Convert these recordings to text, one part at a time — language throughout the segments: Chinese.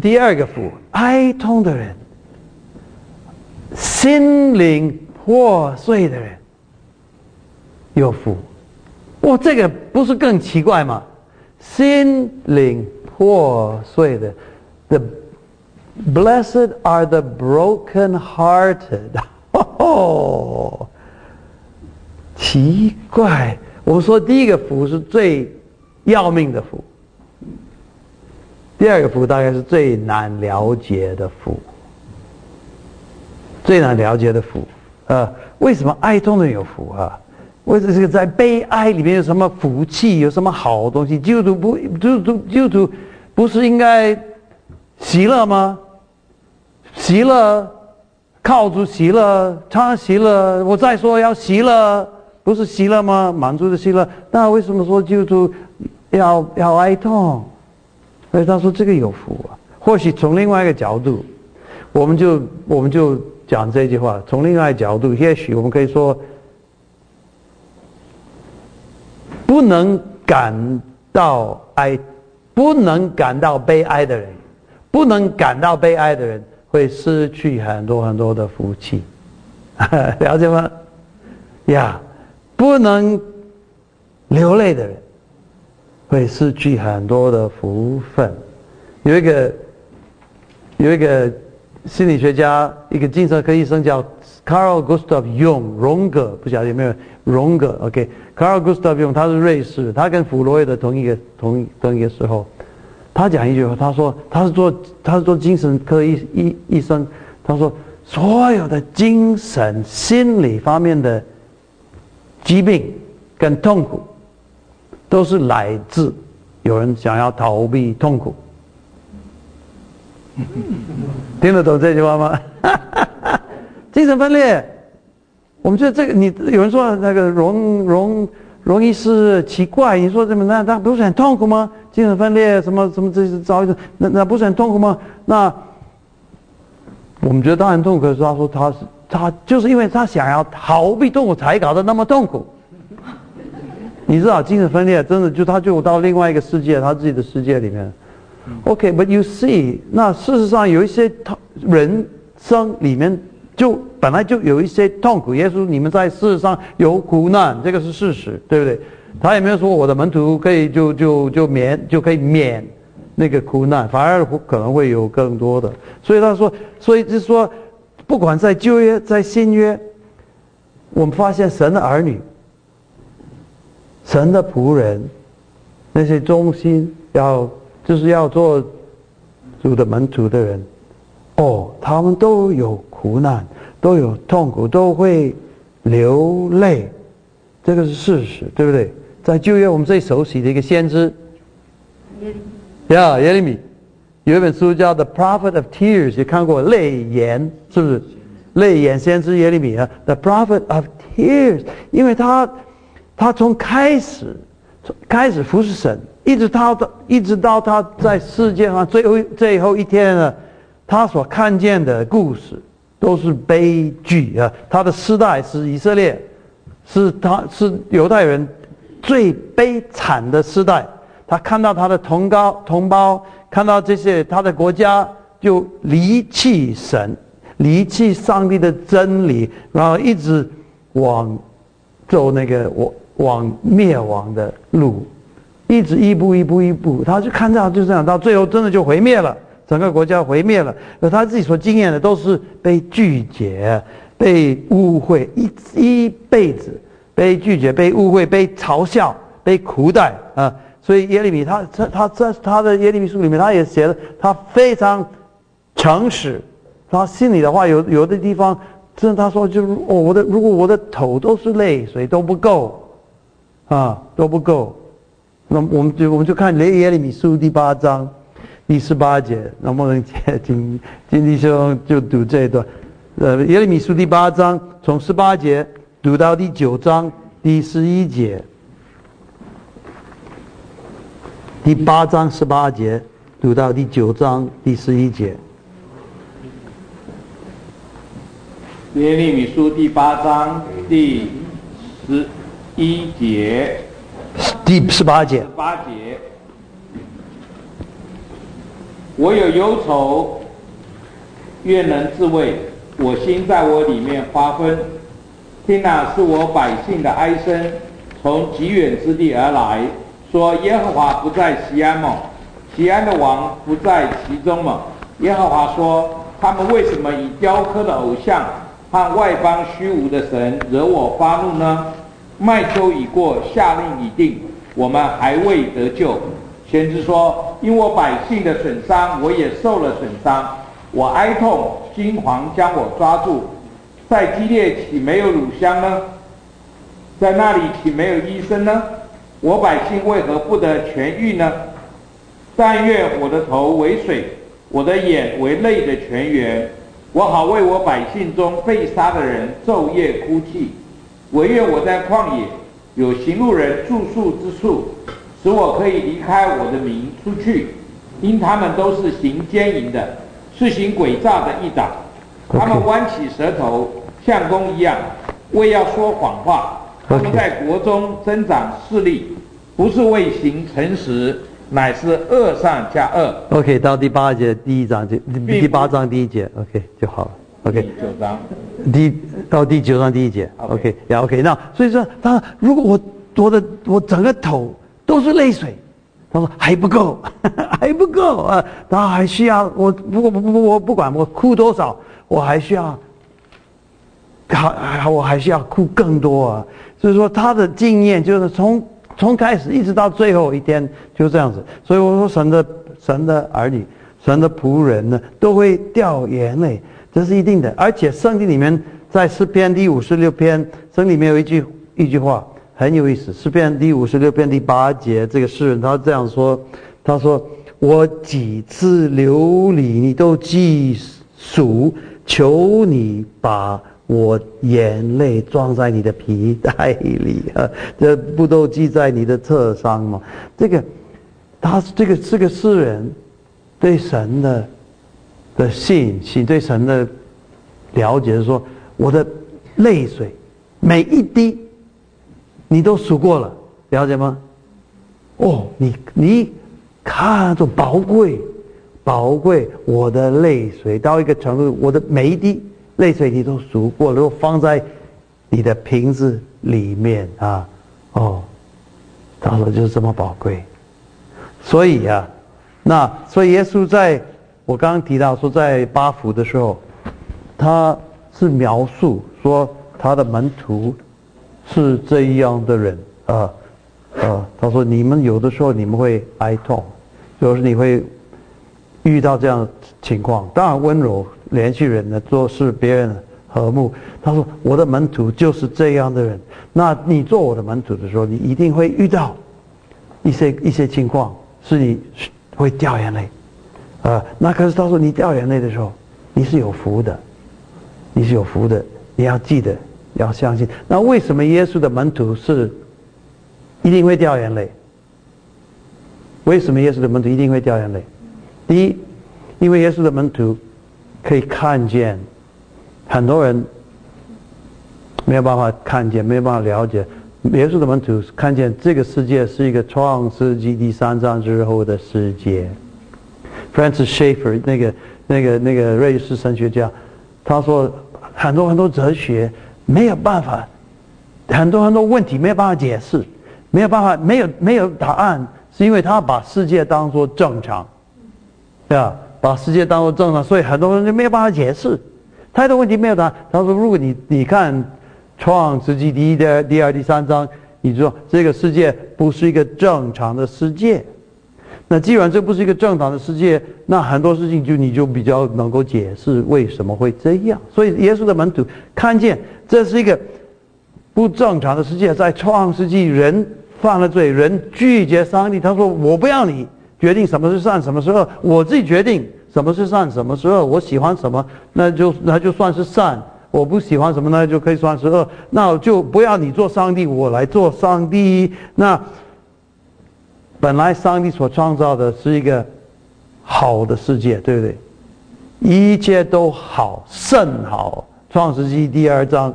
第二个福，哀痛的人，心灵破碎的人有福。哇，这个不是更奇怪吗？心灵破碎的 ，the blessed are the broken-hearted。哦，奇怪，我们说第一个福是最要命的福，第二个福大概是最难了解的福，最难了解的福。为什么哀痛的人有福啊？为什么这个在悲哀里面有什么福气，有什么好东西？基督徒不是应该喜乐吗？喜乐，靠主喜乐，他喜乐，我再说要喜乐，不是喜乐吗？满足的喜乐。那为什么说基督徒要哀痛？所以他说这个有福啊。或许从另外一个角度，我们就讲这句话。从另外一个角度，也许我们可以说，不能感到哀，不能感到悲哀的人，不能感到悲哀的人会失去很多很多的福气，了解吗？呀，不能流泪的人会失去很多的福分。有一个心理学家，一个精神科医生叫 Carl Gustav Jung， 荣格，不晓得有没有荣格 ？OK， Carl Gustav Jung 他是瑞士，他跟弗洛伊德同一个时候，他讲一句话，他说他是做精神科医生，他说所有的精神心理方面的疾病跟痛苦，都是来自有人想要逃避痛苦。听得懂这句话吗？精神分裂，我们觉得这个，你有人说那个荣医师奇怪，你说怎么那不是很痛苦吗？精神分裂什么什么这些遭遇，那不是很痛苦吗？那我们觉得他很痛苦，可是他说他就是因为他想要逃避痛苦，才搞得那么痛苦。你知道精神分裂真的他就到另外一个世界，他自己的世界里面。OK, but you see, 那事实上有一些人生里面就本来就有一些痛苦，耶稣你们在世上有苦难，这个是事实，对不对？他也没有说我的门徒可以就可以免那个苦难，反而可能会有更多的。所以他说，所以就是说，不管在旧约在新约，我们发现神的儿女，神的仆人，那些忠心要做主的门徒的人，哦，他们都有苦难，都有痛苦，都会流泪，这个是事实，对不对？在旧约我们最熟悉的一个先知耶利米，有一本书叫 The Prophet of Tears， 也看过泪言，是不是？泪言先知耶利米啊， The Prophet of Tears， 因为他从开始服侍神，一直到他在世界上最后一天呢，他所看见的故事都是悲剧啊！他的时代是以色列，是犹太人最悲惨的时代。他看到他的同胞，看到这些他的国家就离弃神，离弃上帝的真理，然后一直往灭亡的路，一直一步，他就看到就这样，到最后真的就毁灭了，整个国家毁灭了。而他自己所经验的都是被拒绝、被误会，一辈子被拒绝、被误会、被嘲笑、被苦待啊！所以耶利米他的耶利米书里面，他也写了，他非常诚实，他心里的话有的地方。甚至他说就，如果我的头都是泪水都不够，都不够。那我们就看耶利米书第8章第18节，能不能请弟兄就读这一段？耶利米书第8章从18节读到第9章第11节，第8章18节读到第9章第11节。耶利米书第8章第11节，第18节。我有忧愁，愿能自慰，我心在我里面发昏。听哪，是我百姓的哀声，从极远之地而来，说耶和华不在西安么？西安的王不在其中么？耶和华说，他们为什么以雕刻的偶像和外邦虚无的神惹我发怒呢？麦秋已过，夏令已定，我们还未得救。先知说，因我百姓的损伤，我也受了损伤，我哀痛，惊惶将我抓住。在基列岂没有乳香呢？在那里岂没有医生呢？我百姓为何不得痊愈呢？但愿我的头为水，我的眼为泪的泉源，我好为我百姓中被杀的人昼夜哭泣。惟愿我在旷野有行路人住宿之处，使我可以离开我的民出去，因他们都是行奸淫的，是行诡诈的一党。他们弯起舌头，像弓一样，为要说谎话。他们在国中增长势力，不是为行诚实，乃是恶上加恶。OK， 到第八节第一章，第八章第一节 ，OK 就好了。OK， 第九章，到第九章第一节 ，OK， 呀 ，OK， 那所以说，他如果我整个头都是泪水，他说还不够，还不够啊！他还需要我，我不管我哭多少，我还需要，我还需要哭更多啊！所以说他的经验就是从开始一直到最后一天就这样子。所以我说神的儿女，神的仆人呢，都会掉眼泪，这是一定的。而且圣经里面在诗篇第56篇，圣经里面有一句话。很有意思，诗篇第56篇第8节，这个诗人他这样说，他说，我几次流离你都记数，求你把我眼泪装在你的皮带里啊，这不都记在你的册上吗？这个诗人对神的信，对神的了解，说我的泪水每一滴你都数过了，了解吗？哦，你看着宝贵我的泪水到一个程度，我的每一滴泪水你都数过了，如果放在你的瓶子里面啊，哦，他说就是这么宝贵。所以啊，所以耶稣在我刚刚提到说在八福的时候，他是描述说他的门徒是这样的人啊，他说你们有的时候你们会哀痛，就是你会遇到这样的情况。当然温柔怜恤人呢，做事别人和睦。他说我的门徒就是这样的人。那你做我的门徒的时候，你一定会遇到一些情况，是你会掉眼泪啊。那可是他说你掉眼泪的时候，你是有福的，你要记得。要相信。那为什么耶稣的门徒是一定会掉眼泪？为什么耶稣的门徒一定会掉眼泪？第一，因为耶稣的门徒可以看见很多人没有办法看见，没有办法了解。耶稣的门徒看见这个世界是一个创世纪第3章之后的世界。Francis Schaeffer 那个瑞士神学家，他说很多哲学。没有办法，很多问题没有办法解释，没有办法，没有答案，是因为他把世界当作正常，对吧？把世界当作正常，所以很多人就没有办法解释，太多问题没有答案。他说，如果你看创世纪第一、第二、第三章，你知道这个世界不是一个正常的世界。那既然这不是一个正常的世界，那很多事情你就比较能够解释为什么会这样。所以耶稣的门徒看见这是一个不正常的世界，在创世纪人犯了罪，人拒绝上帝，他说我不要你决定什么是善什么是恶，我自己决定什么是善什么是恶，我喜欢什么那就算是善，我不喜欢什么那就可以算是恶，那我就不要你做上帝，我来做上帝。那本来上帝所创造的是一个好的世界，对不对？一切都好，甚好。创世纪第2章，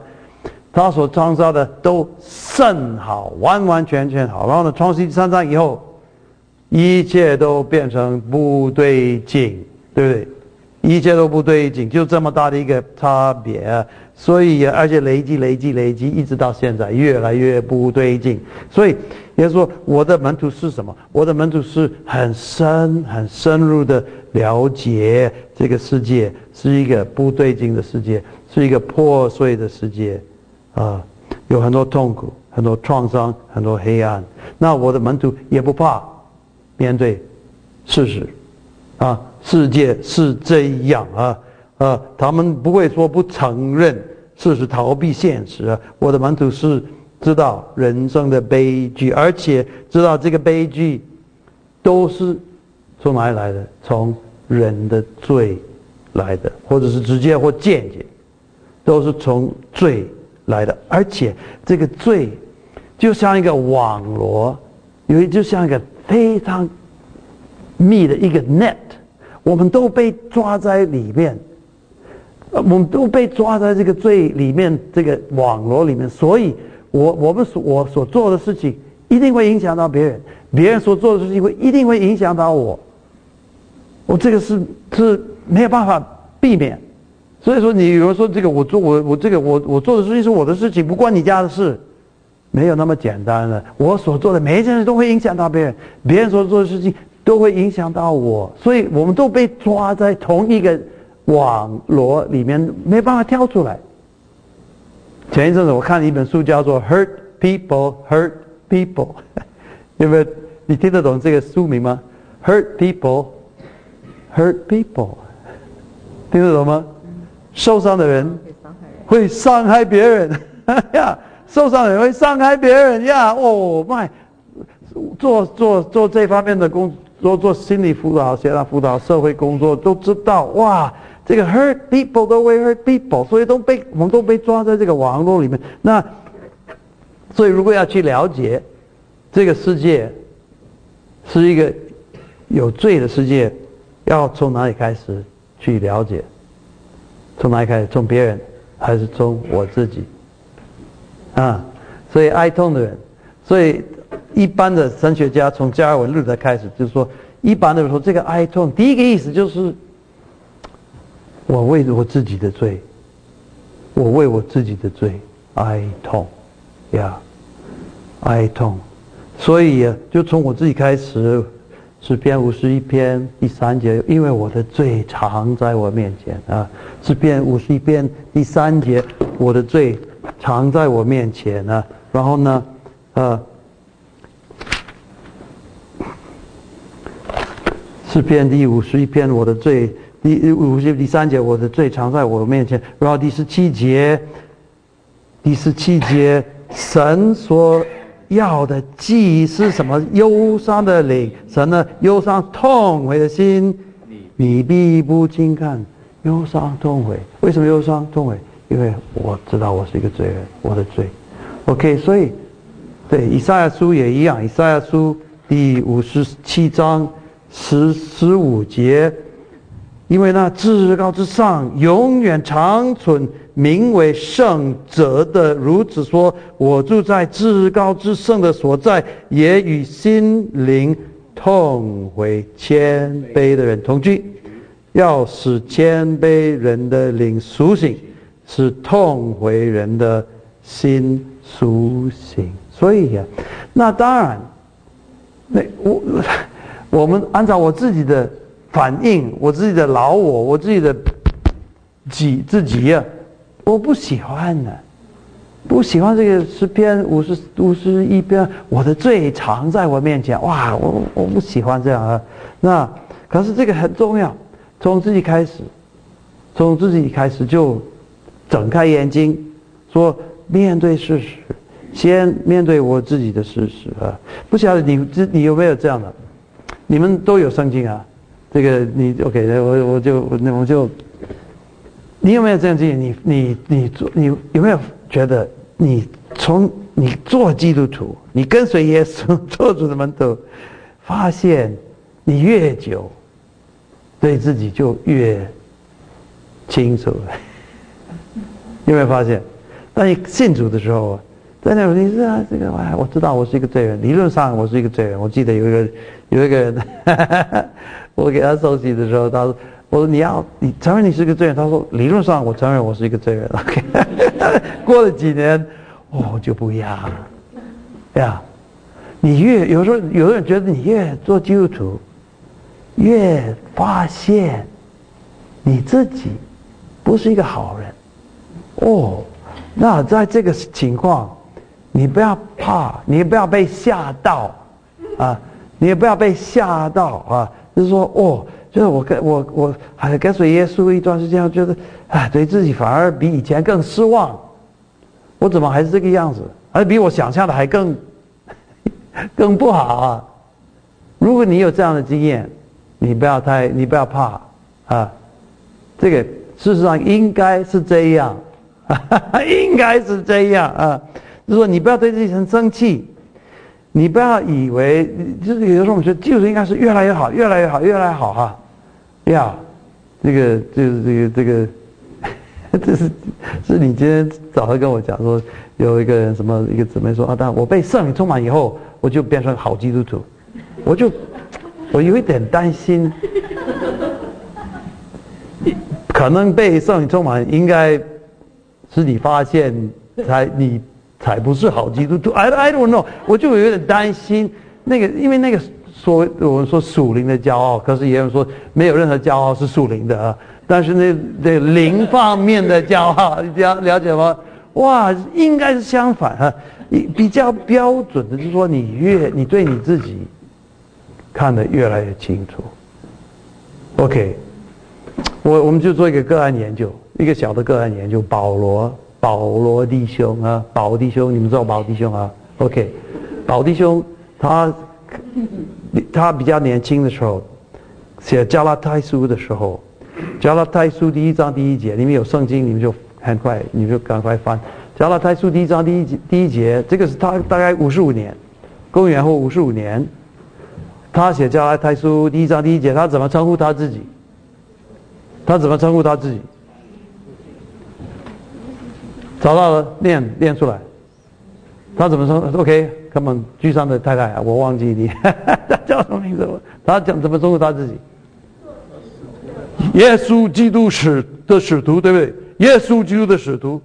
他所创造的都甚好，完完全全好。然后呢，创世纪第3章以后，一切都变成不对劲，对不对？一切都不对劲，就这么大的一个差别。所以而且累积，一直到现在越来越不对劲。所以也说我的门徒是什么？我的门徒是很深入的了解这个世界是一个不对劲的世界，是一个破碎的世界啊，有很多痛苦，很多创伤，很多黑暗。那我的门徒也不怕面对事实啊，世界是这样啊。他们不会说不承认事实，逃避现实啊。我的门徒是知道人生的悲剧，而且知道这个悲剧都是从哪里来的，从人的罪来的，或者是直接或间接都是从罪来的。而且这个罪就像一个网罗，就像一个非常密的一个 net， 我们都被抓在里面，我们都被抓在这个罪里面，这个网络里面。所以我所做的事情一定会影响到别人，别人所做的事情一定会影响到我这个是没有办法避免。所以说你有人说这个我做的事情是我的事情，不关你家的事，没有那么简单了。我所做的每一件事都会影响到别人，别人所做的事情都会影响到我，所以我们都被抓在同一个网罗里面，没办法跳出来。前一阵子我看了一本书叫做 Hurt People Hurt People， 有没有？你听得懂这个书名吗？ Hurt People Hurt People， 听得懂吗？受伤的人会伤害别人呀，受伤的人会伤害别人呀。哦妈，做这方面的工作，做心理辅导、协调辅导、社会工作都知道，哇，这个 hurt people 都会 hurt people， 所以我们都被抓在这个网络里面。那所以如果要去了解这个世界是一个有罪的世界，要从哪里开始去了解？从哪里开始？从别人还是从我自己啊？所以哀痛的人，所以一般的神学家从加尔文、路德开始，就是说一般的说这个哀痛第一个意思就是我为我自己的罪，我为我自己的罪哀痛呀，哀痛。所以就从我自己开始，诗篇51篇第3节，因为我的罪常在我面前啊。诗篇51篇第3节，我的罪常在我面前啊。然后呢，诗篇第51篇，我的罪第3节，我的罪常在我面前。然后第十七节，神所要的祭是什么？忧伤的灵，神的忧伤痛悔的心，你必不轻看。忧伤痛悔，为什么忧伤痛悔？因为我知道我是一个罪人，我的罪。OK， 所以对以赛亚书也一样，以赛亚书第57章。15节，因为那至高之上永远长存名为圣者的如此说，我住在至高之圣的所在，也与心灵痛悔谦卑的人同居，要使谦卑人的灵苏醒，使痛悔人的心苏醒。所以那当然我们按照我自己的反应，我自己的老我，我自己的自己，我不喜欢的，不喜欢这个诗篇51篇，我的罪常在我面前。哇，我不喜欢这样啊。那可是这个很重要，从自己开始就睁开眼睛，说面对事实，先面对我自己的事实啊。不晓得你有没有这样的？你们都有圣经啊，这个你 OK， 我就，你有没有这样子？你有没有觉得你做基督徒，你跟随耶稣做主的门徒，发现你越久，对自己就越清楚了，有没有发现？当你信主的时候，对对，我意思啊，这个哎，我知道我是一个罪人，理论上我是一个罪人。我记得有一个人，我给他受洗的时候，他说，我说你承认你是个罪人，他说理论上我承认我是一个罪人。OK， 过了几年，哦就不一样了，呀，你越有时候有的人觉得你越做基督徒，越发现你自己不是一个好人，哦。那在这个情况，你不要怕，你不要被吓到，啊，你也不要被吓到啊！就是说，哦，就是我还跟随耶稣一段时间，我觉得，哎，对自己反而比以前更失望。我怎么还是这个样子？还比我想象的还更不好啊！如果你有这样的经验，你不要怕啊！这个事实上应该是这样。应该是这样啊，就是说你不要对自己很生气，你不要以为就是有时候我们觉得就是应该是越来越好，越来越好，越来越好哈，呀，这是你今天早上跟我讲说，有一个人一个姊妹说啊，但我被圣灵充满以后，我就变成好基督徒，我有一点担心，可能被圣灵充满应该。是你发现你才不是好基督徒 ，I don't know， 我就有点担心因为说我们说属灵的骄傲，可是也有人说没有任何骄傲是属灵的啊，但是那灵方面的骄傲，你了解吗？哇，应该是相反啊，比较标准的就是说你对你自己看得越来越清楚。OK， 我们就做一个个案研究。一个小的个案研究，保罗弟兄啊，保弟兄，你们知道保弟兄啊 ？OK， 保弟兄他比较年轻的时候，写加拉太书的时候，加拉太书1章1节，你们有圣经，你们就赶快翻。加拉太书1章1节，这个是他大概55年，公元后55年，他写加拉太书1章1节，他怎么称呼他自己？找到了，念出来。他怎么说 ？OK， come on， 居上的太太，我忘记你，他叫什么名字？他讲怎么称呼他自己？耶稣基督的使徒，对不对？耶稣基督的使徒，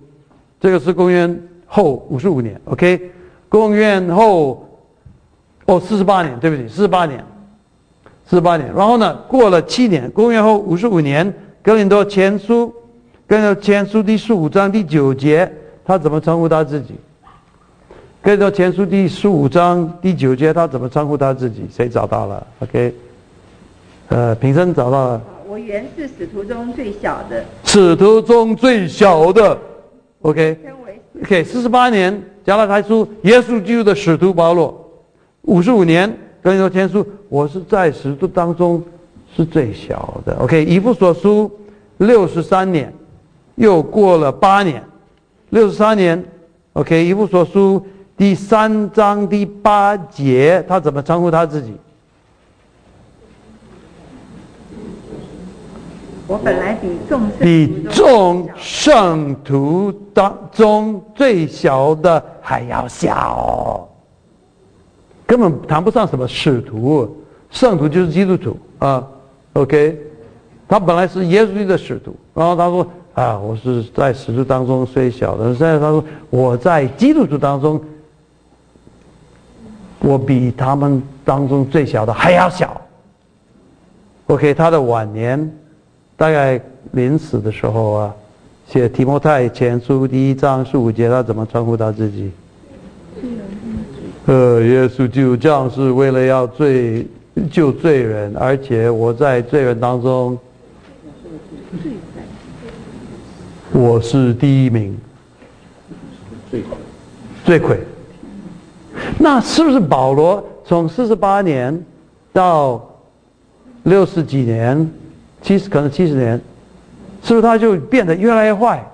这个是公元后55年 ，OK， 公元后48年，对不起，48年。然后呢，过了7年，公元后55年，哥林多前书。跟着前书第15章第9节，他怎么称呼他自己？跟着前书第15章第9节，他怎么称呼他自己？谁找到了 ？OK， 平生找到了。我原是使徒中最小的。OK。OK， 48年加拉太书，耶稣基督的使徒保罗；55年跟着前书，我是在使徒当中是最小的。OK， 以弗所书63年。又过了8年，63年 ，OK， 以弗所书3章8节，他怎么称呼他自己？我本来比众圣徒当中最小的还要小，根本谈不上什么使徒，圣徒就是基督徒啊。OK， 他本来是耶稣的使徒，然后他说。啊，我是在使徒当中虽小的，现在他说我在基督徒当中，我比他们当中最小的还要小。OK， 他的晚年，大概临死的时候啊，写提摩太前书1章15节，他怎么称呼他自己？耶稣就这样是为了要救罪人，而且我在罪人当中。我是第一名，罪魁。那是不是保罗从48年到60几年，70年，是不是他就变得越来越坏？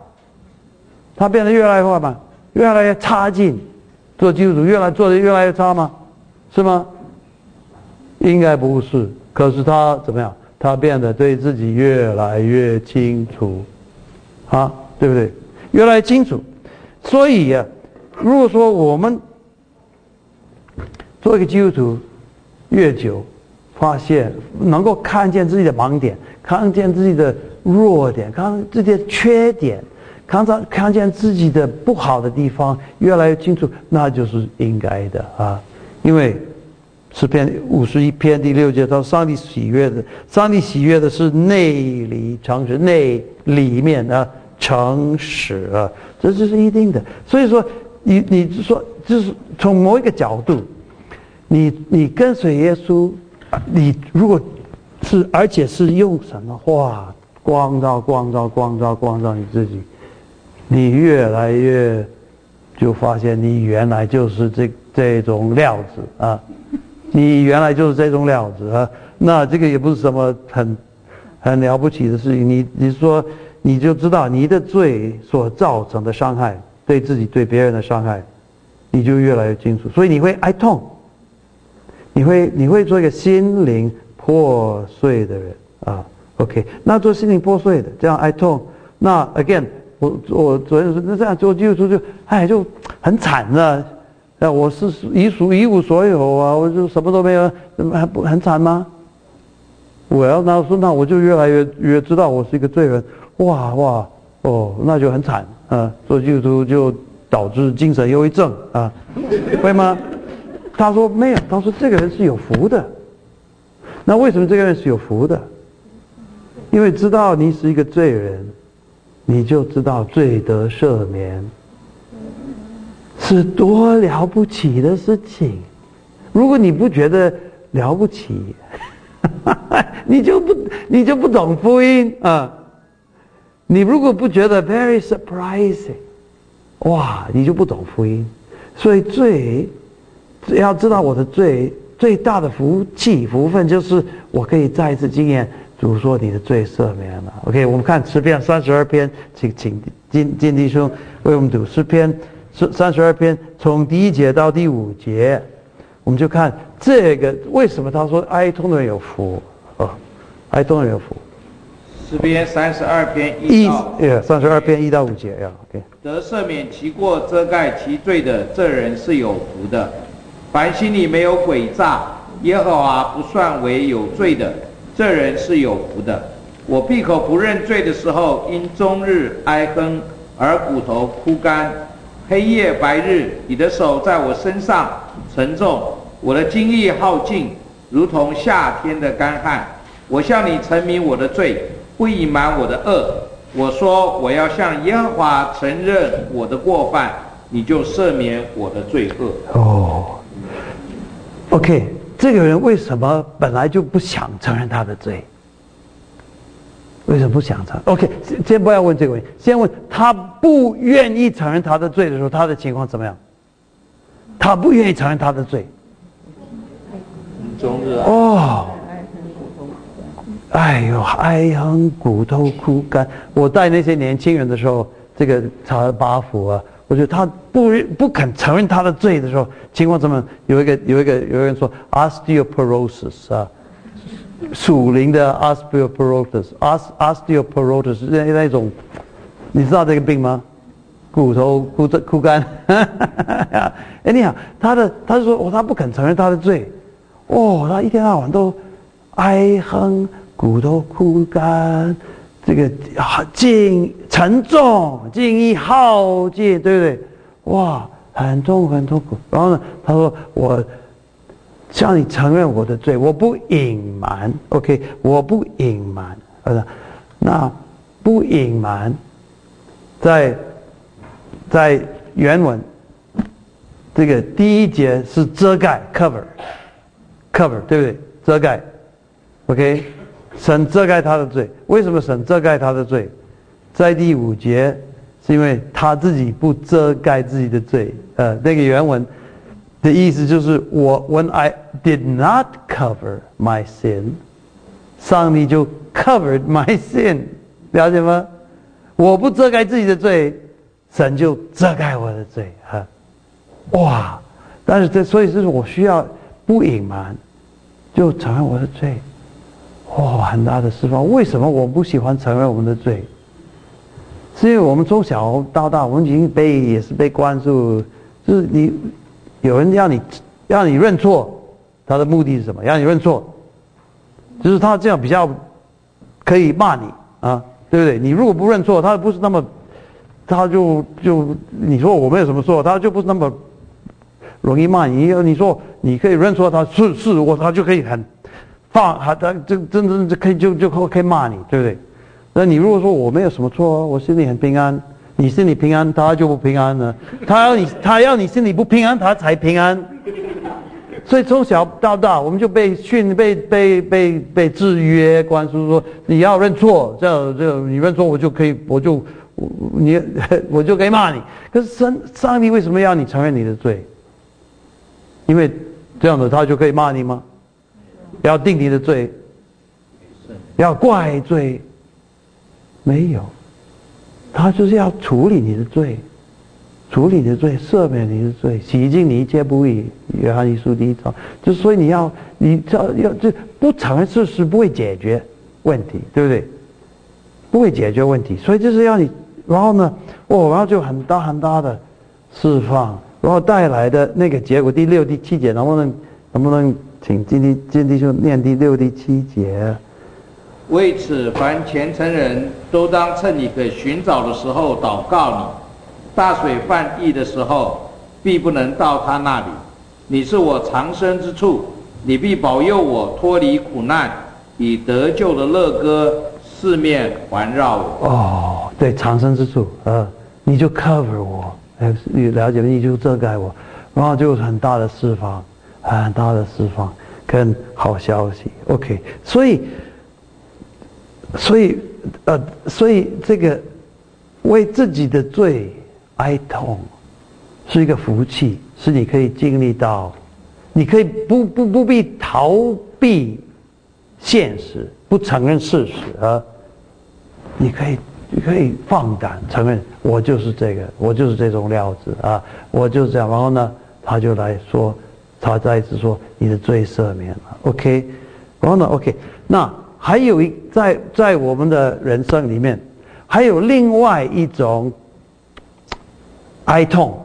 他变得越来越坏嘛，越来越差劲，做基督徒做得越来越差吗？是吗？应该不是。可是他怎么样？他变得对自己越来越清楚。啊，对不对？越来越清楚，所以啊，如果说我们做一个基督徒越久，发现能够看见自己的盲点，看见自己的弱点，看见自己的缺点，看见自己的不好的地方越来越清楚，那就是应该的啊！因为诗篇51篇第6节，他上帝喜悦的，上帝喜悦的是内里诚实，内里面啊诚实啊，这就是一定的。所以说，你说就是从某一个角度，你跟随耶稣，你如果是而且是用什么话光照你自己，你越来越就发现你原来就是这种料子啊，你原来就是这种料子啊。那这个也不是什么很了不起的事情，你说你就知道你的罪所造成的伤害，对自己对别人的伤害，你就越来越清楚，所以你会哀痛，你会做一个心灵破碎的人啊。OK， 那做心灵破碎的，这样哀痛，那 again， 我昨天说，那这样做就就很惨了，啊，我是一无所有啊，我就什么都没有，还不很惨吗？我要那我就越来越知道我是一个罪人，哇哦，那就很惨啊！做基督徒就导致精神忧郁症啊，会吗？他说没有，他说这个人是有福的。那为什么这个人是有福的？因为知道你是一个罪人，你就知道罪得赦免是多了不起的事情。如果你不觉得了不起，你就不懂福音啊。你如果不觉得 very surprising， 哇，你就不懂福音。所以罪，要知道我的罪，最大的福分就是我可以再一次经验主说你的罪赦免了。 OK， 我们看诗篇32篇，请金弟兄为我们读诗篇32篇从第1节到第5节，我们就看这个为什么他说哀痛的人有福啊，哀痛的人有福。诗篇32篇1到5节呀，yeah, okay。 得赦免其过遮盖其罪的，这人是有福的。凡心里没有诡诈，耶和华不算为有罪的，这人是有福的。我闭口不认罪的时候，因终日哀哼而骨头枯干。黑夜白日，你的手在我身上沉重，我的精力耗尽，如同夏天的干旱。我向你陈明我的罪，不隐瞒我的恶。我说我要向耶和华承认我的过犯，你就赦免我的罪恶。哦，OK， 这个人为什么本来就不想承认他的罪？为什么不想承认 ？OK， 先不要问这个问题，先问他不愿意承认他的罪的时候，他的情况怎么样？他不愿意承认他的罪。终日哦，哎呦，哀哼骨头枯干。我带那些年轻人的时候，这个查尔巴夫啊。我觉得他不肯承认他的罪的时候，情况怎么？有人说 osteoporosis 啊，属灵的 osteoporosis 那种，你知道这个病吗？骨头枯干。哎，你好，他就说他不肯承认他的罪，哦，他一天到晚都哀哼骨头枯干。这个沉重，精力耗尽，对不对？哇，很痛很痛苦。然后呢，他说：“我向你承认我的罪，我不隐瞒。”OK， 我不隐瞒。那不隐瞒，在原文这个第1节是遮盖 （cover）， 对不对？遮盖 ，OK。神遮盖他的罪，为什么神遮盖他的罪？在第5节，是因为他自己不遮盖自己的罪。那个原文的意思就是when I did not cover my sin， 上帝就 covered my sin， 了解吗？我不遮盖自己的罪，神就遮盖我的罪啊！哇！但是所以就是我需要不隐瞒，就承认我的罪。很大的释放。为什么我不喜欢承认我们的罪？是因为我们从小到大，我们已经也是被灌输就是你有人要你认错，他的目的是什么？要你认错，就是他这样比较可以骂你啊，对不对？你如果不认错，他不是那么，他就你说我没有什么错，他就不是那么容易骂你。你说你可以认错，他是我，他就可以很放，他真可以就可以骂你，对不对？那你如果说我没有什么错，我心里很平安，你心里平安，他就不平安了。他要你心里不平安，他才平安。所以从小到大，我们就被被制约、灌输说你要认错，这你认错我就可以骂你。可是上帝为什么要你承认你的罪？因为这样的他就可以骂你吗？要定你的罪，要怪罪，没有，他就是要处理你的罪。处理你的罪，赦免你的罪，洗净你一切不义。约翰一书第一章，就所以你要这不承认事实不会解决问题，对不对？不会解决问题，所以就是要你，然后呢，然后就很大很大的释放，然后带来的那个结果，第六、第七节，能不能请金弟兄念第六、第七节？为此，凡虔诚人都当趁你可寻找的时候祷告你。大水泛溢的时候，必不能到他那里。你是我藏身之处，你必保佑我脱离苦难，以得救的乐歌四面环绕我。哦，对，藏身之处，你就 cover 我，你了解，你就遮盖我，然后就很大的释放，很大的释放跟好消息。OK， 所以这个为自己的罪哀痛是一个福气，是你可以经历到，你可以不必逃避现实，不承认事实啊，你可以放胆承认，我就是这个，我就是这种料子啊，我就是这样。然后呢，他就来说，他再一次说你的罪赦免了 ，OK。然后呢 ，OK， 那还有在我们的人生里面，还有另外一种哀痛，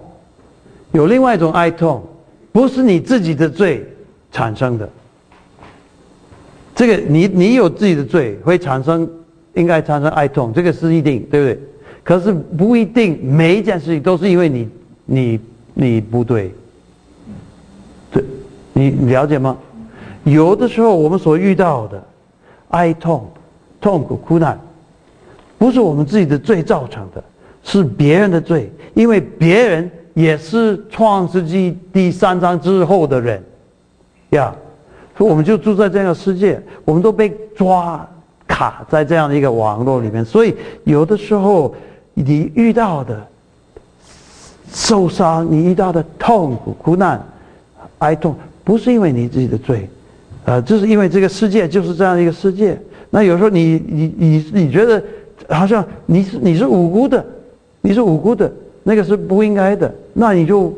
有另外一种哀痛，不是你自己的罪产生的。这个你有自己的罪会产生，应该产生哀痛，这个是一定，对不对？可是不一定每一件事情都是因为你不对，对，你了解吗？有的时候我们所遇到的哀痛、痛苦、苦难，不是我们自己的罪造成的。是别人的罪，因为别人也是创世纪第三章之后的人呀，所以我们就住在这样的世界，我们都被抓卡在这样的一个网络里面。所以有的时候你遇到的受伤，你遇到的痛苦、苦难、哀痛，不是因为你自己的罪，就是因为这个世界就是这样一个世界。那有时候你觉得好像你是无辜的。你是无辜的，那个是不应该的，那你就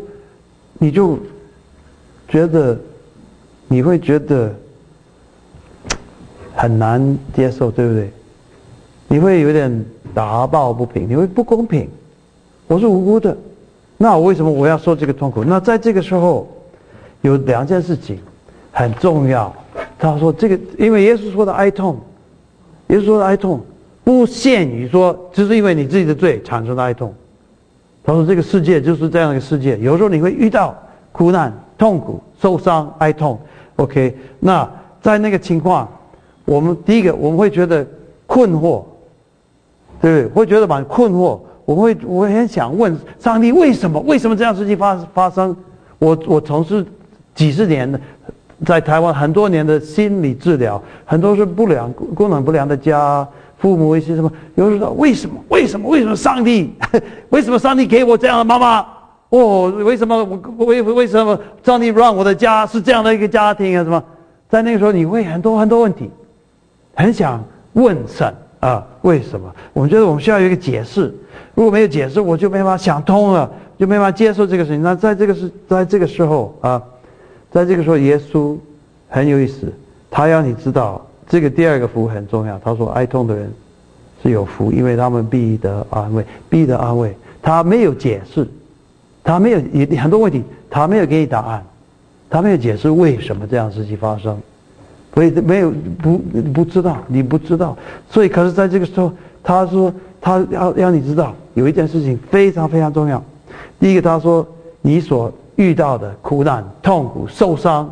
觉得，你会觉得很难接受，对不对？你会有点打抱不平，你会不公平，我是无辜的，那我为什么我要受这个痛苦？那在这个时候有两件事情很重要。他说这个，因为耶稣说的哀痛，耶稣说的哀痛不限于说就是因为你自己的罪产生的哀痛。他说这个世界就是这样一个世界，有时候你会遇到苦难、痛苦、受伤、哀痛。 OK， 那在那个情况，我们第一个我们会觉得困惑，对不对？会觉得蛮困惑，我很想问上帝，为什么这样事情发生。我从事几十年的，在台湾很多年的心理治疗，很多是功能不良的家，父母一些什么，有人说为什么上帝，为什么上帝给我这样的妈妈？为什么上帝让我的家是这样的一个家庭啊？什么？在那个时候你会很多问题，很想问神啊，为什么？我们觉得我们需要有一个解释，如果没有解释，我就没办法想通了，就没办法接受这个事情。那在这个时候，耶稣很有意思，他要你知道。这个第二个福很重要。他说哀痛的人是有福，因为他们必得安慰。他没有解释，他没有很多问题，他没有给你答案，他没有解释为什么这样的事情发生，所以没有不知道，你不知道。所以可是在这个时候，他说他要让你知道有一件事情非常非常重要。第一个，他说你所遇到的苦难、痛苦、受伤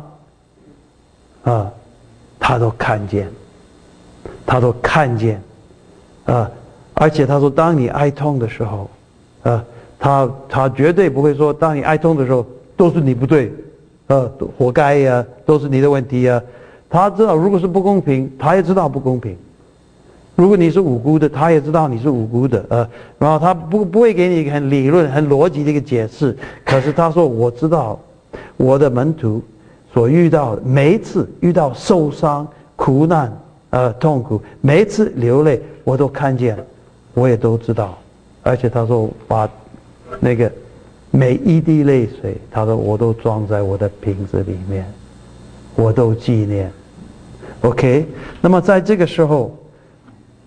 啊，他都看见，他都看见啊。而且他说当你哀痛的时候啊，他绝对不会说当你哀痛的时候都是你不对，活该呀，都是你的问题呀，他知道如果是不公平，他也知道不公平，如果你是无辜的，他也知道你是无辜的，然后他不会给你一个很理论很逻辑的一个解释。可是他说我知道我的门徒所遇到的，每一次遇到受伤、苦难、痛苦，每一次流泪我都看见，我也都知道。而且他说把那个每一滴泪水，他说我都装在我的瓶子里面，我都纪念。 OK， 那么在这个时候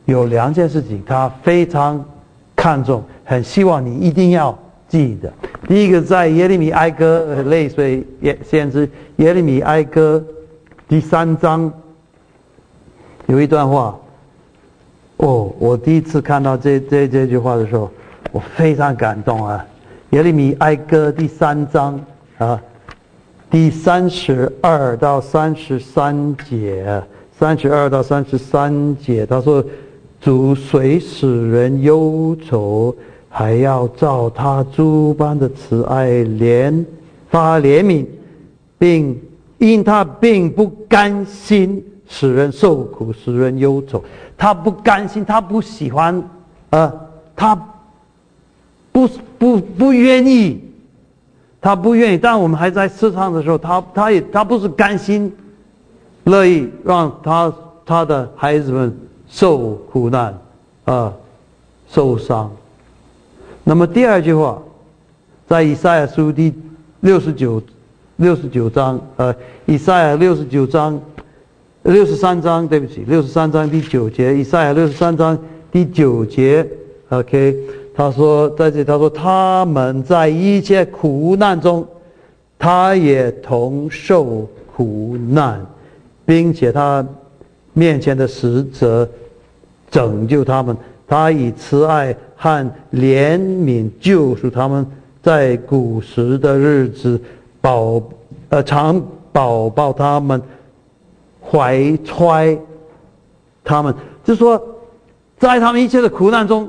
有两件事情他非常看重，很希望你一定要记得。第一个在耶利米哀歌泪水先知耶利米哀歌第3章有一段话，我第一次看到这句话的时候我非常感动啊。耶利米哀歌第3章啊，第32到33节，32到33节，他说主虽使人忧愁，还要照他诸般的慈爱发怜悯，并因他并不甘心使人受苦使人忧愁。他不甘心，他不喜欢，他不愿意，他不愿意。但我们还在世上的时候，他不是甘心乐意让他的孩子们受苦难受伤。那么第二句话在以赛亚书第69章，以赛亚63章，对不起，63章第9节，以赛亚63章第9节。 OK， 他说在这里，他说他们在一切苦难中，他也同受苦难，并且他面前的使者拯救他们，他以慈爱和怜悯救赎他们，在古时的日子常保抱他们，怀揣他们。就是说在他们一切的苦难中，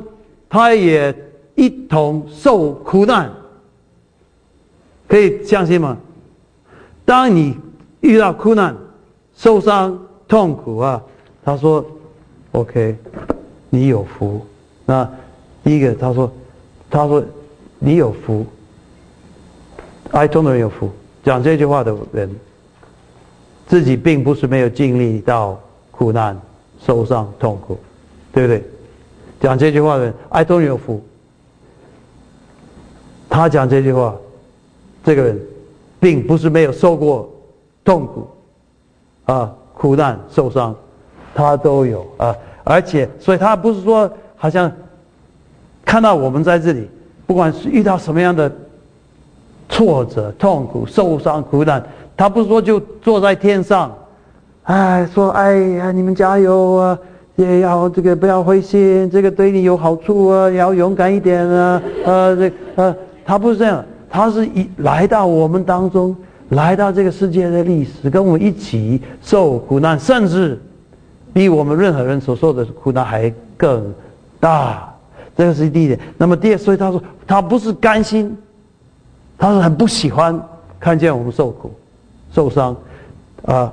他也一同受苦难。可以相信吗？当你遇到苦难、受伤、痛苦啊，他说 OK， 你有福。那第一个他说你有福，哀痛的人有福。讲这句话的人自己并不是没有经历到苦难、受伤、痛苦，对不对？讲这句话的人，哀痛人有福。他讲这句话，这个人并不是没有受过痛苦苦难、受伤，他都有而且所以他不是说好像看到我们在这里，不管是遇到什么样的挫折、痛苦、受伤、苦难，他不是说就坐在天上说你们加油啊，也要这个不要灰心，这个对你有好处啊，也要勇敢一点啊，他不是这样。他是来到我们当中，来到这个世界的历史，跟我们一起受苦难，甚至比我们任何人所受的苦难还更大。这个是第一点。那么第二，所以他说他不是甘心，他是很不喜欢看见我们受苦受伤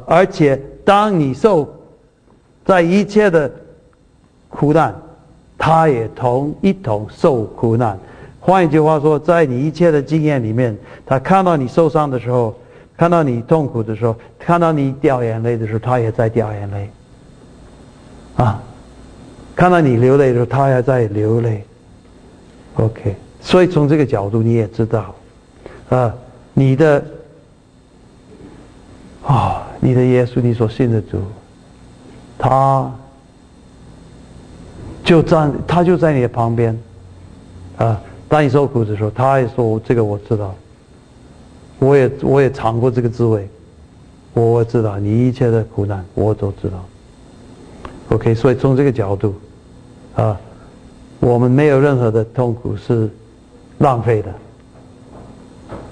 而且当你在一切的苦难，他也一同受苦难。换一句话说，在你一切的经验里面，他看到你受伤的时候，看到你痛苦的时候，看到你掉眼泪的时候，他也在掉眼泪看到你流泪的时候，他也在流泪。 OK， 所以从这个角度你也知道你的你的耶稣，你所信的主，他就在你的旁边当你受苦的时候，他也说这个我知道，我也尝过这个滋味，我知道你一切的苦难我都知道。 OK， 所以从这个角度啊，我们没有任何的痛苦是浪费的，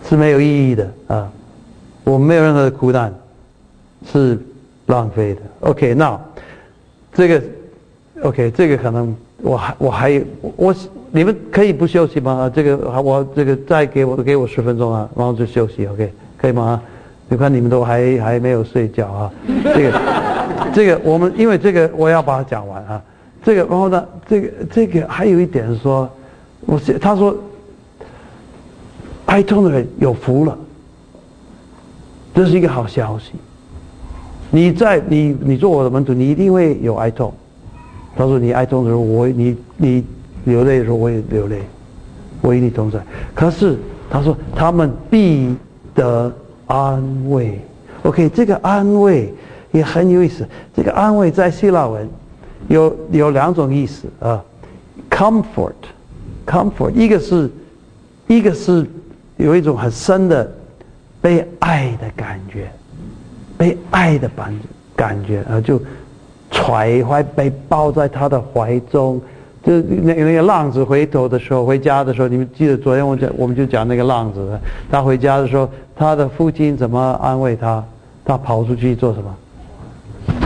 是没有意义的啊，我们没有任何的苦难是浪费的。OK， 那这个 OK， 这个可能我你们可以不休息吗？啊，这个再给我10分钟啊，然后就休息。OK， 可以吗？你看你们都还没有睡觉啊，这个我们因为这个我要把它讲完啊，这个然后呢，这个还有一点说，他说，哀痛的人有福了，这是一个好消息。你做我的门徒，你一定会有哀痛。他说你哀痛的时候，你流泪的时候我也流泪，我与你同在。可是他说他们必得安慰。OK， 这个安慰也很有意思。这个安慰在希腊文有2种意思啊。comfort， 一个是有一种很深的被爱的感觉，被爱的感觉啊，就揣怀被抱在他的怀中。就那个浪子回头的时候，回家的时候，你们记得昨天我们就讲那个浪子，他回家的时候，他的父亲怎么安慰他？他跑出去做什么？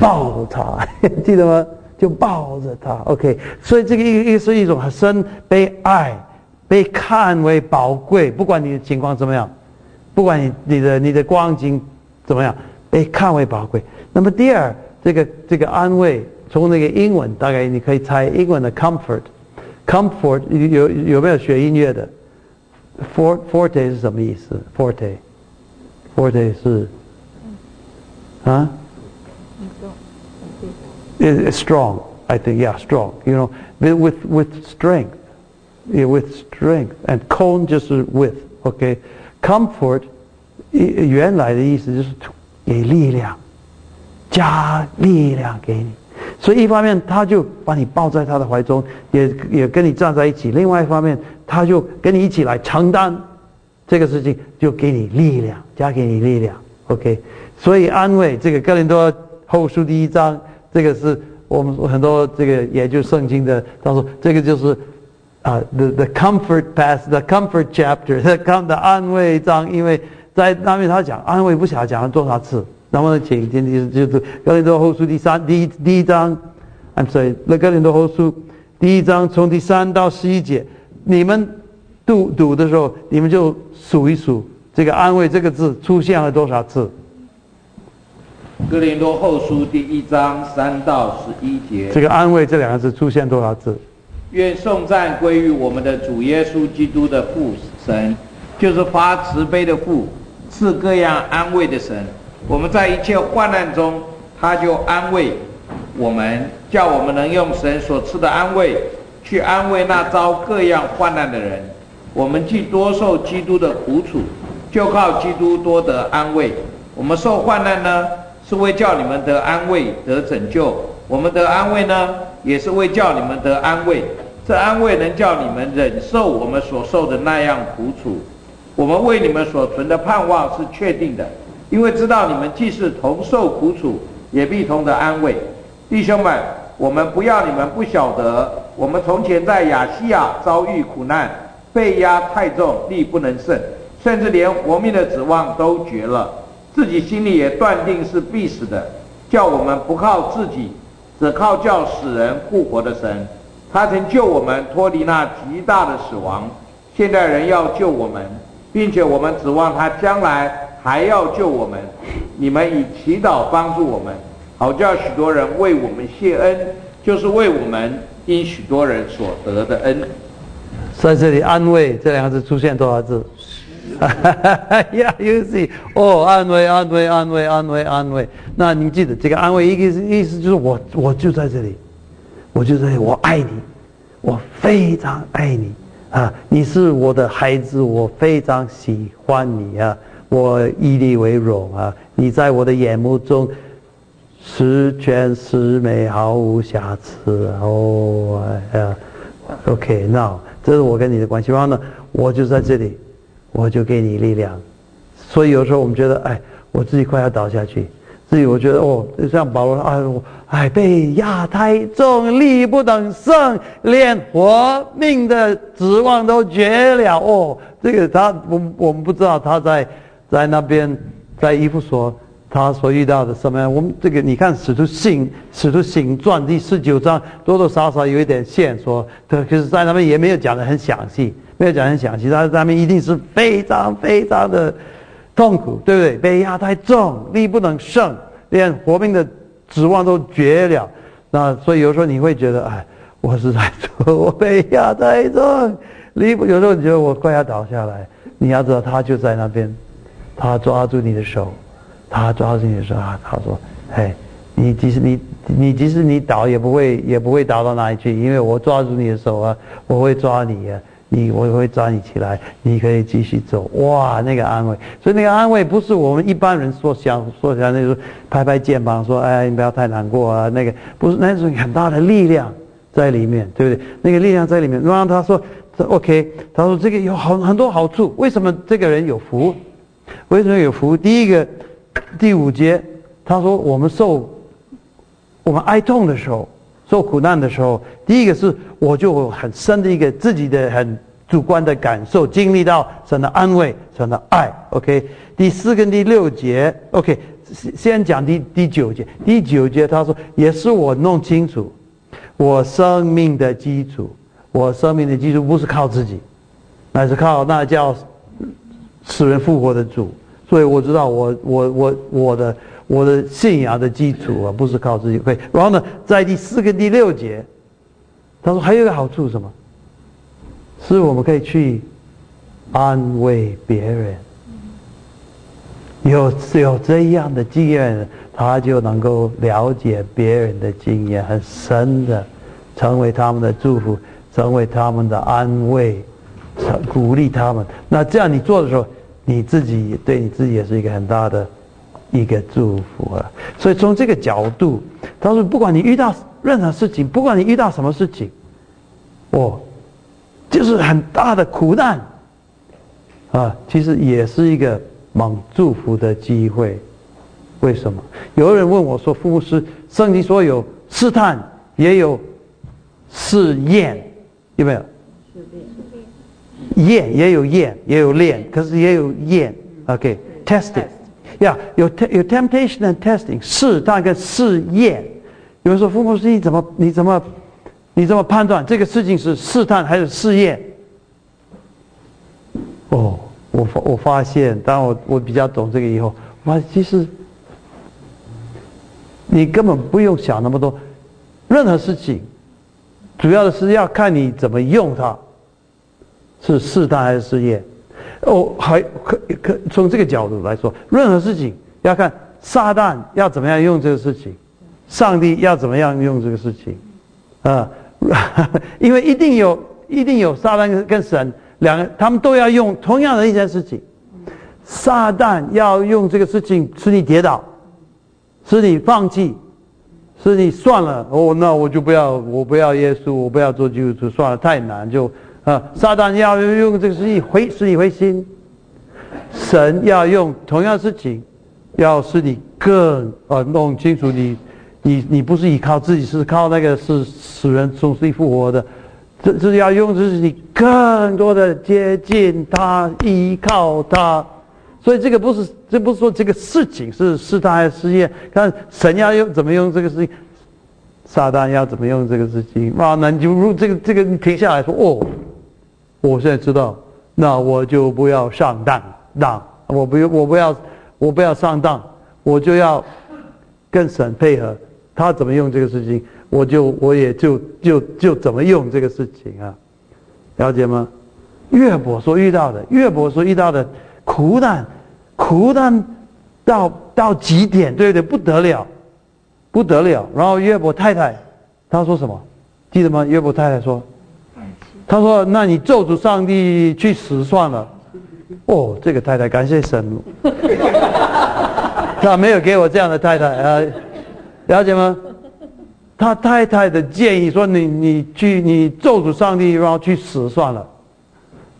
抱他，记得吗？就抱着他。OK， 所以这个是一种很深被爱、被看为宝贵，不管你的情况怎么样，不管你的光景怎么样，被看为宝贵。那么第二，这个安慰。从那个英文，大概你可以猜英文的 comfort 有没有学音乐的 forte 是什么意思？ forte 是啊 strong I think yeah strong you know with strength and con 就是 with OK comfort 原来的意思就是给力量，加力量给你。所以一方面他就把你抱在他的怀中，也跟你站在一起，另外一方面他就跟你一起来承担这个事情，就给你力量，加给你力量。 OK， 所以安慰这个哥林多后书1章，这个是我们很多这个也就是圣经的，他说这个就是啊、the comfort pass the comfort chapter the 安慰章，因为在那边他讲安慰不晓讲了多少次。那么请今天就是哥林多后书第一章 I'm sorry 哥林多后书1章从第3到11节，你们读的时候你们就数一数这个安慰这个字出现了多少次。哥林多后书1章3到11节，这个安慰这2个字出现多少次？愿颂赞归于我们的主耶稣基督的父神，就是发慈悲的父，赐各样安慰的神。我们在一切患难中，他就安慰我们，叫我们能用神所赐的安慰去安慰那遭各样患难的人。我们既多受基督的苦楚，就靠基督多得安慰。我们受患难呢，是为叫你们得安慰得拯救；我们得安慰呢，也是为叫你们得安慰。这安慰能叫你们忍受我们所受的那样苦楚。我们为你们所存的盼望是确定的，因为知道你们既是同受苦楚，也必同得安慰。弟兄们，我们不要你们不晓得，我们从前在亚细亚遭遇苦难，被压太重，力不能胜，甚至连活命的指望都绝了，自己心里也断定是必死的。叫我们不靠自己，只靠叫死人复活的神。他曾救我们脱离那极大的死亡，现在人要救我们，并且我们指望他将来还要救我们。你们以祈祷帮助我们，好叫许多人为我们谢恩，就是为我们因许多人所得的恩。在这里安慰这2个字出现多少字？yeah, you see 安慰。那你记得这个安慰意思就是我就在这里，我就在这里，我爱你，我非常爱你啊，你是我的孩子，我非常喜欢你啊，我以你为荣啊！你在我的眼目中十全十美，毫无瑕疵。哦、oh, ，OK， now 这是我跟你的关系。然后呢，我就在这里，我就给你力量。所以有时候我们觉得，哎，我自己快要倒下去，自己我觉得哦，像保罗，哎，我哎被压太重，力不能胜，连活命的指望都绝了。哦，这个他，我们不知道他在那边，在以弗所他所遇到的什么样。我们这个你看使徒行传第19章多多少少有一点线索，可是在那边也没有讲得很详细，他们一定是非常非常的痛苦，对不对？被压太重，力不能胜，连活命的指望都绝了。那所以有时候你会觉得，哎，我是在做，我被压太重，有时候你觉得我快要倒下来，你要知道他就在那边，他抓住你的手。他抓住你说啊，他说：“哎，即使你倒也不会倒到哪里去，因为我抓住你的手啊，我会抓你啊，我会抓你起来，你可以继续走。”哇，那个安慰，所以那个安慰不是我们一般人所想那种拍拍肩膀说：“哎，你不要太难过啊。”那个不是，那是很大的力量在里面，对不对？那个力量在里面。然后他说 ：“OK。”他说：“这个有很多好处。为什么这个人有福？为什么有福？第一个。”第5节，他说我们哀痛的时候，受苦难的时候，第一个是我就很深的一个自己的很主观的感受，经历到神的安慰，神的爱。 OK， 第4跟第6节 OK， 先讲第9节。第9节他说，也是我弄清楚我生命的基础，我生命的基础不是靠自己，乃是靠那叫使人复活的主。所以我知道我的信仰的基础啊，不是靠自己。可以，然后呢，在第4跟第6节，他说还有一个好处是什么？是我们可以去安慰别人。有这样的经验，他就能够了解别人的经验，很深的，成为他们的祝福，成为他们的安慰，鼓励他们。那这样你做的时候，你自己对你自己也是一个很大的一个祝福啊！所以从这个角度，他说，不管你遇到任何事情，不管你遇到什么事情，哦，就是很大的苦难啊，其实也是一个蒙祝福的机会。为什么？有人问我说：“傅牧师，圣经说有试探，也有试验，有没有？”验也有验，也有炼，可是也有验。OK，testing，、yeah， 有 temptation and testing， 试探跟试验。有人说，傅牧师，你怎么判断这个事情是试探还是试验？哦，我发现，当我比较懂这个以后，哇，其实你根本不用想那么多，任何事情，主要的是要看你怎么用它。是试探还是试验？哦，可从这个角度来说，任何事情要看撒旦要怎么样用这个事情，上帝要怎么样用这个事情，因为一定有撒旦跟神两个，他们都要用同样的一件事情。撒旦要用这个事情使你跌倒，使你放弃，使你算了，哦，那我不要耶稣，我不要做基督徒，算了，太难就。撒旦要用这个事情使你灰心，神要用同样的事情，要使你更弄清楚你不是依靠自己，是靠那个是使人从死里复活的，这是要用自己更多的接近他，依靠他。所以这不是说这个事情是试探还是试验，看神要用怎么用这个事情，撒旦要怎么用这个事情。哇，那你就如这个你停下来说，哦，我现在知道，那我就不要上当，我不要上当，我就要跟神配合，他怎么用这个事情，我也就怎么用这个事情啊，了解吗？约伯所遇到的苦难到极点，对不对？不得了。然后约伯太太她说什么？记得吗？约伯太太说，他说：“那你咒诅上帝去死算了。”哦，这个太太感谢神，他没有给我这样的太太啊，了解吗？他太太的建议说你咒诅上帝，然后去死算了。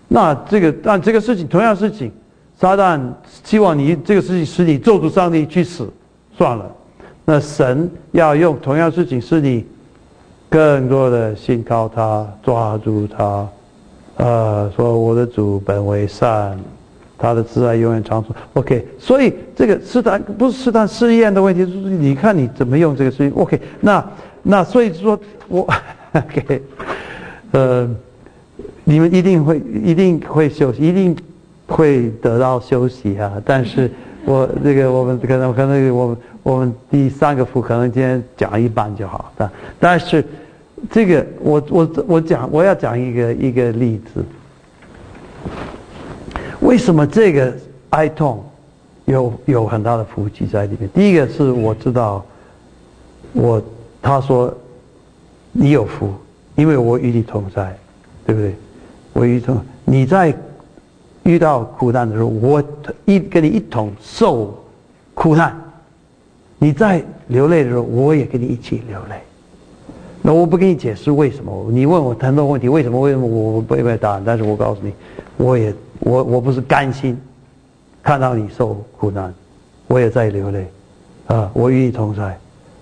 那这个事情同样的事情，撒旦希望你这个事情使你咒诅上帝去死算了，那神要用同样的事情使你更多的信靠他，抓住他。说我的主本为善，他的慈爱永远长存。OK， 所以这个试探不是试探试验的问题，就是你看你怎么用这个事情。OK， 那所以说我 OK， 你们一定会休息，一定会得到休息啊。但是我们第三个福可能今天讲一半就好，但是这个我要讲一个例子。为什么这个哀痛有很大的福气在里面？第一个是我知道，他说你有福，因为我与你同在，对不对？我与你同在，你在遇到苦难的时候，我跟你一同受苦难；你在流泪的时候，我也跟你一起流泪。那我不跟你解释为什么，你问我很多问题，为什么我不会答案，但是我告诉你，我不是甘心看到你受苦难，我也在流泪啊，我与你同在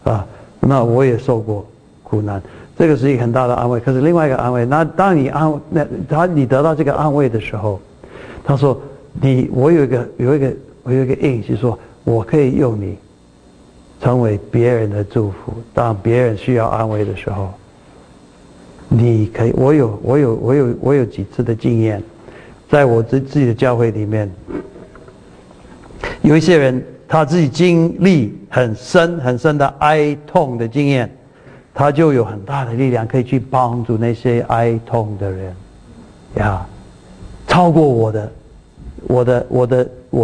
啊，那我也受过苦难，这个是一个很大的安慰。可是另外一个安慰，那当你你得到这个安慰的时候，他说我有一个印记，说我可以用你成为别人的祝福，当别人需要安慰的时候，你可以。我有几次的经验，在我自己的教会里面，有一些人他自己经历很深很深的哀痛的经验，他就有很大的力量可以去帮助那些哀痛的人呀，超过我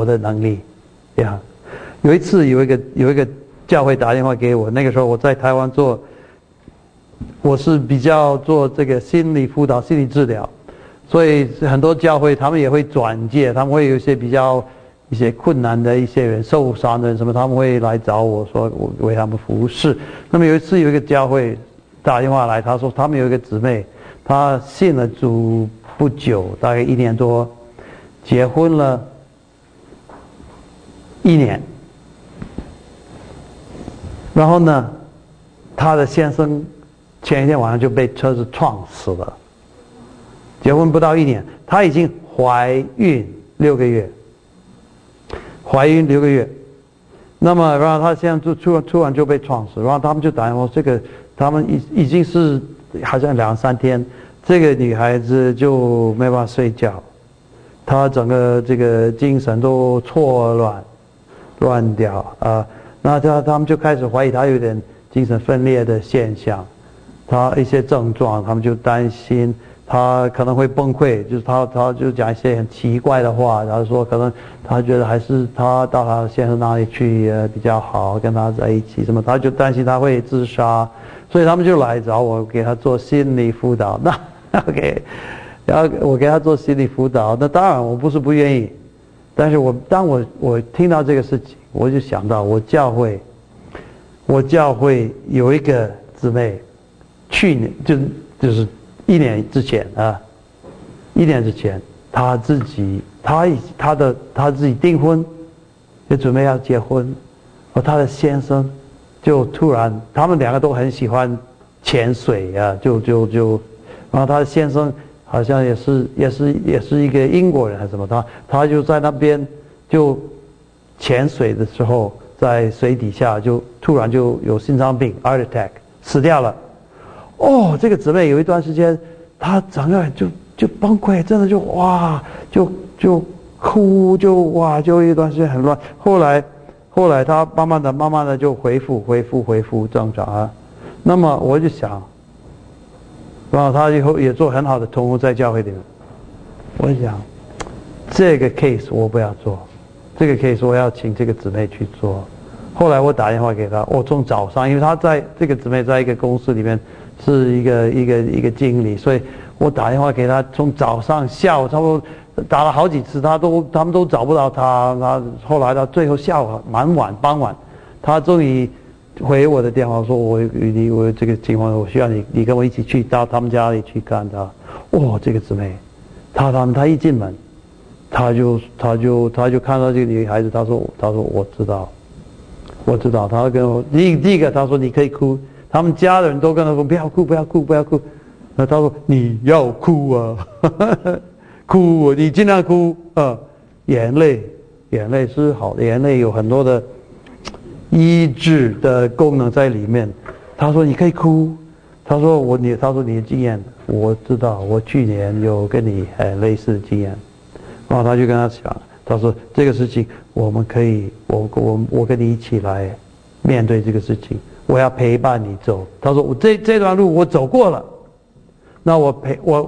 的能力呀。有一次有一个教会打电话给我，那个时候我在台湾我是比较做这个心理辅导、心理治疗，所以很多教会他们也会转介，他们会有一些比较一些困难的一些人、受伤的人什么，他们会来找我说我为他们服侍。那么有一次有一个教会打电话来，他说他们有一个姊妹，她信了主不久，大概1年多，结婚了1年。然后呢，他的先生前一天晚上就被车子撞死了。结婚不到1年，他已经怀孕六个月。那么，然后他先生就突然就被撞死，然后他们就打电话，这个他们已经是好像2-3天，这个女孩子就没办法睡觉，她整个这个精神都错乱掉啊。那他们就开始怀疑他有点精神分裂的现象，他一些症状，他们就担心他可能会崩溃，就是他就讲一些很奇怪的话，然后说可能他觉得还是他到他先生那里去比较好，跟他在一起什么，他就担心他会自杀，所以他们就来找我给他做心理辅导。那 OK， 然后我给他做心理辅导，那当然我不是不愿意，但是当我听到这个事情，我就想到我教会有一个姊妹，去年就是一年之前，她自己订婚，也准备要结婚，而她的先生就突然，他们两个都很喜欢潜水啊，然后她的先生好像也是一个英国人还是什么，他就在那边就潜水的时候，在水底下就突然就有心脏病 heart attack 死掉了。这个姊妹有一段时间，她整个人就崩溃，真的就哇就哭，就哇就一段时间很乱。后来她慢慢的就恢复正常啊。那么我就想，然后她以后也做很好的同工在教会里面，我想这个 case 我不要做。这个可以说要请这个姊妹去做。后来我打电话给她，从早上，因为她在这个姊妹在一个公司里面是一个经理，所以我打电话给她，从早上下午差不多打了好几次，他们都找不到她。后来到最后下午蛮晚，傍晚，她终于回我的电话说我这个情况，我需要你跟我一起去到他们家里去看他。哇，这个姊妹，她一进门，她就看到这个女孩子，她说我知道，她跟我第一个她说你可以哭，他们家人都跟她说不要哭，那她说你要哭啊，哭你尽量哭啊，眼泪是好的，眼泪有很多的医治的功能在里面。他说你可以哭，他说你的经验我知道，我去年有跟你类似的经验。然后他就跟他讲，他说这个事情我们可以，我跟你一起来面对这个事情，我要陪伴你走。他说我这段路我走过了，那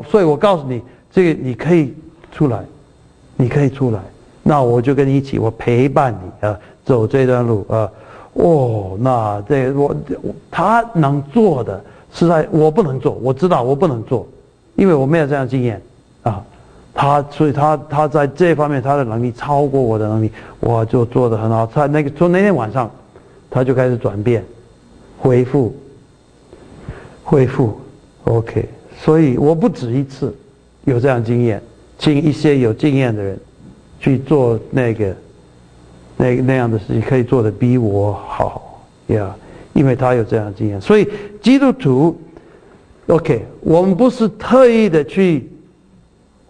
所以我告诉你，这个你可以出来，那我就跟你一起，我陪伴你啊走这段路啊。哦，那他能做的实在我不能做，我知道我不能做，因为我没有这样的经验啊。所以他在这方面他的能力超过我的能力，我就做得很好。从那天晚上，他就开始转变，恢复 OK。 所以我不止一次有这样经验，请一些有经验的人去做那样的事情，可以做得比我好呀，因为他有这样的经验。所以基督徒 OK， 我们不是特意的去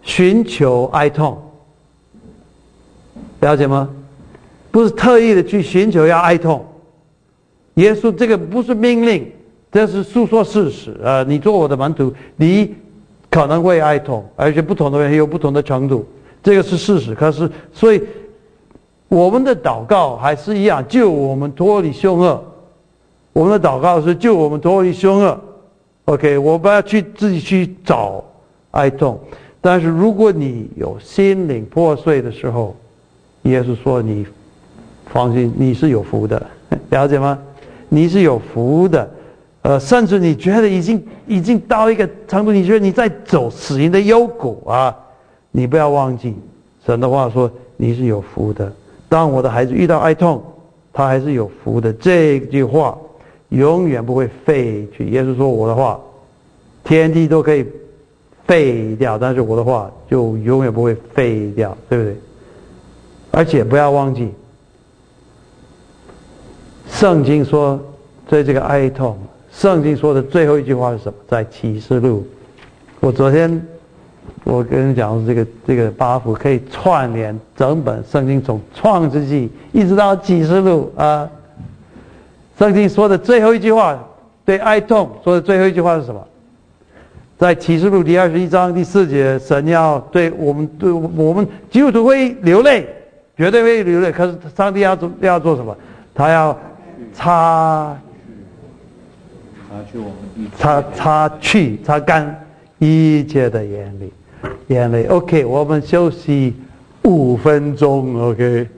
寻求哀痛，了解吗？不是特意的去寻求要哀痛，耶稣这个不是命令，这是诉说事实啊。你做我的门徒，你可能会哀痛，而且不同的人有不同的程度，这个是事实。可是所以我们的祷告还是一样，救我们脱离凶恶。我们的祷告是救我们脱离凶恶。OK， 我不要自己去找哀痛。但是如果你有心灵破碎的时候，耶稣说你放心，你是有福的，了解吗？你是有福的。甚至你觉得已经到一个程度，你觉得你在走死荫的幽谷啊，你不要忘记神的话说你是有福的。当我的孩子遇到哀痛，他还是有福的。这句话永远不会废去。耶稣说我的话天地都可以废掉，但是我的话就永远不会废掉，对不对？而且不要忘记，圣经说对这个哀痛，圣经说的最后一句话是什么？在启示录。我跟你讲，这个八福可以串联整本圣经，从创世纪一直到启示录啊。圣经说的最后一句话，对哀痛说的最后一句话是什么？在启示录第21章第4节，神要对我们基督徒会流泪，绝对会流泪。可是上帝要做什么？他要擦干一切的眼泪。OK， 我们休息5分钟。OK。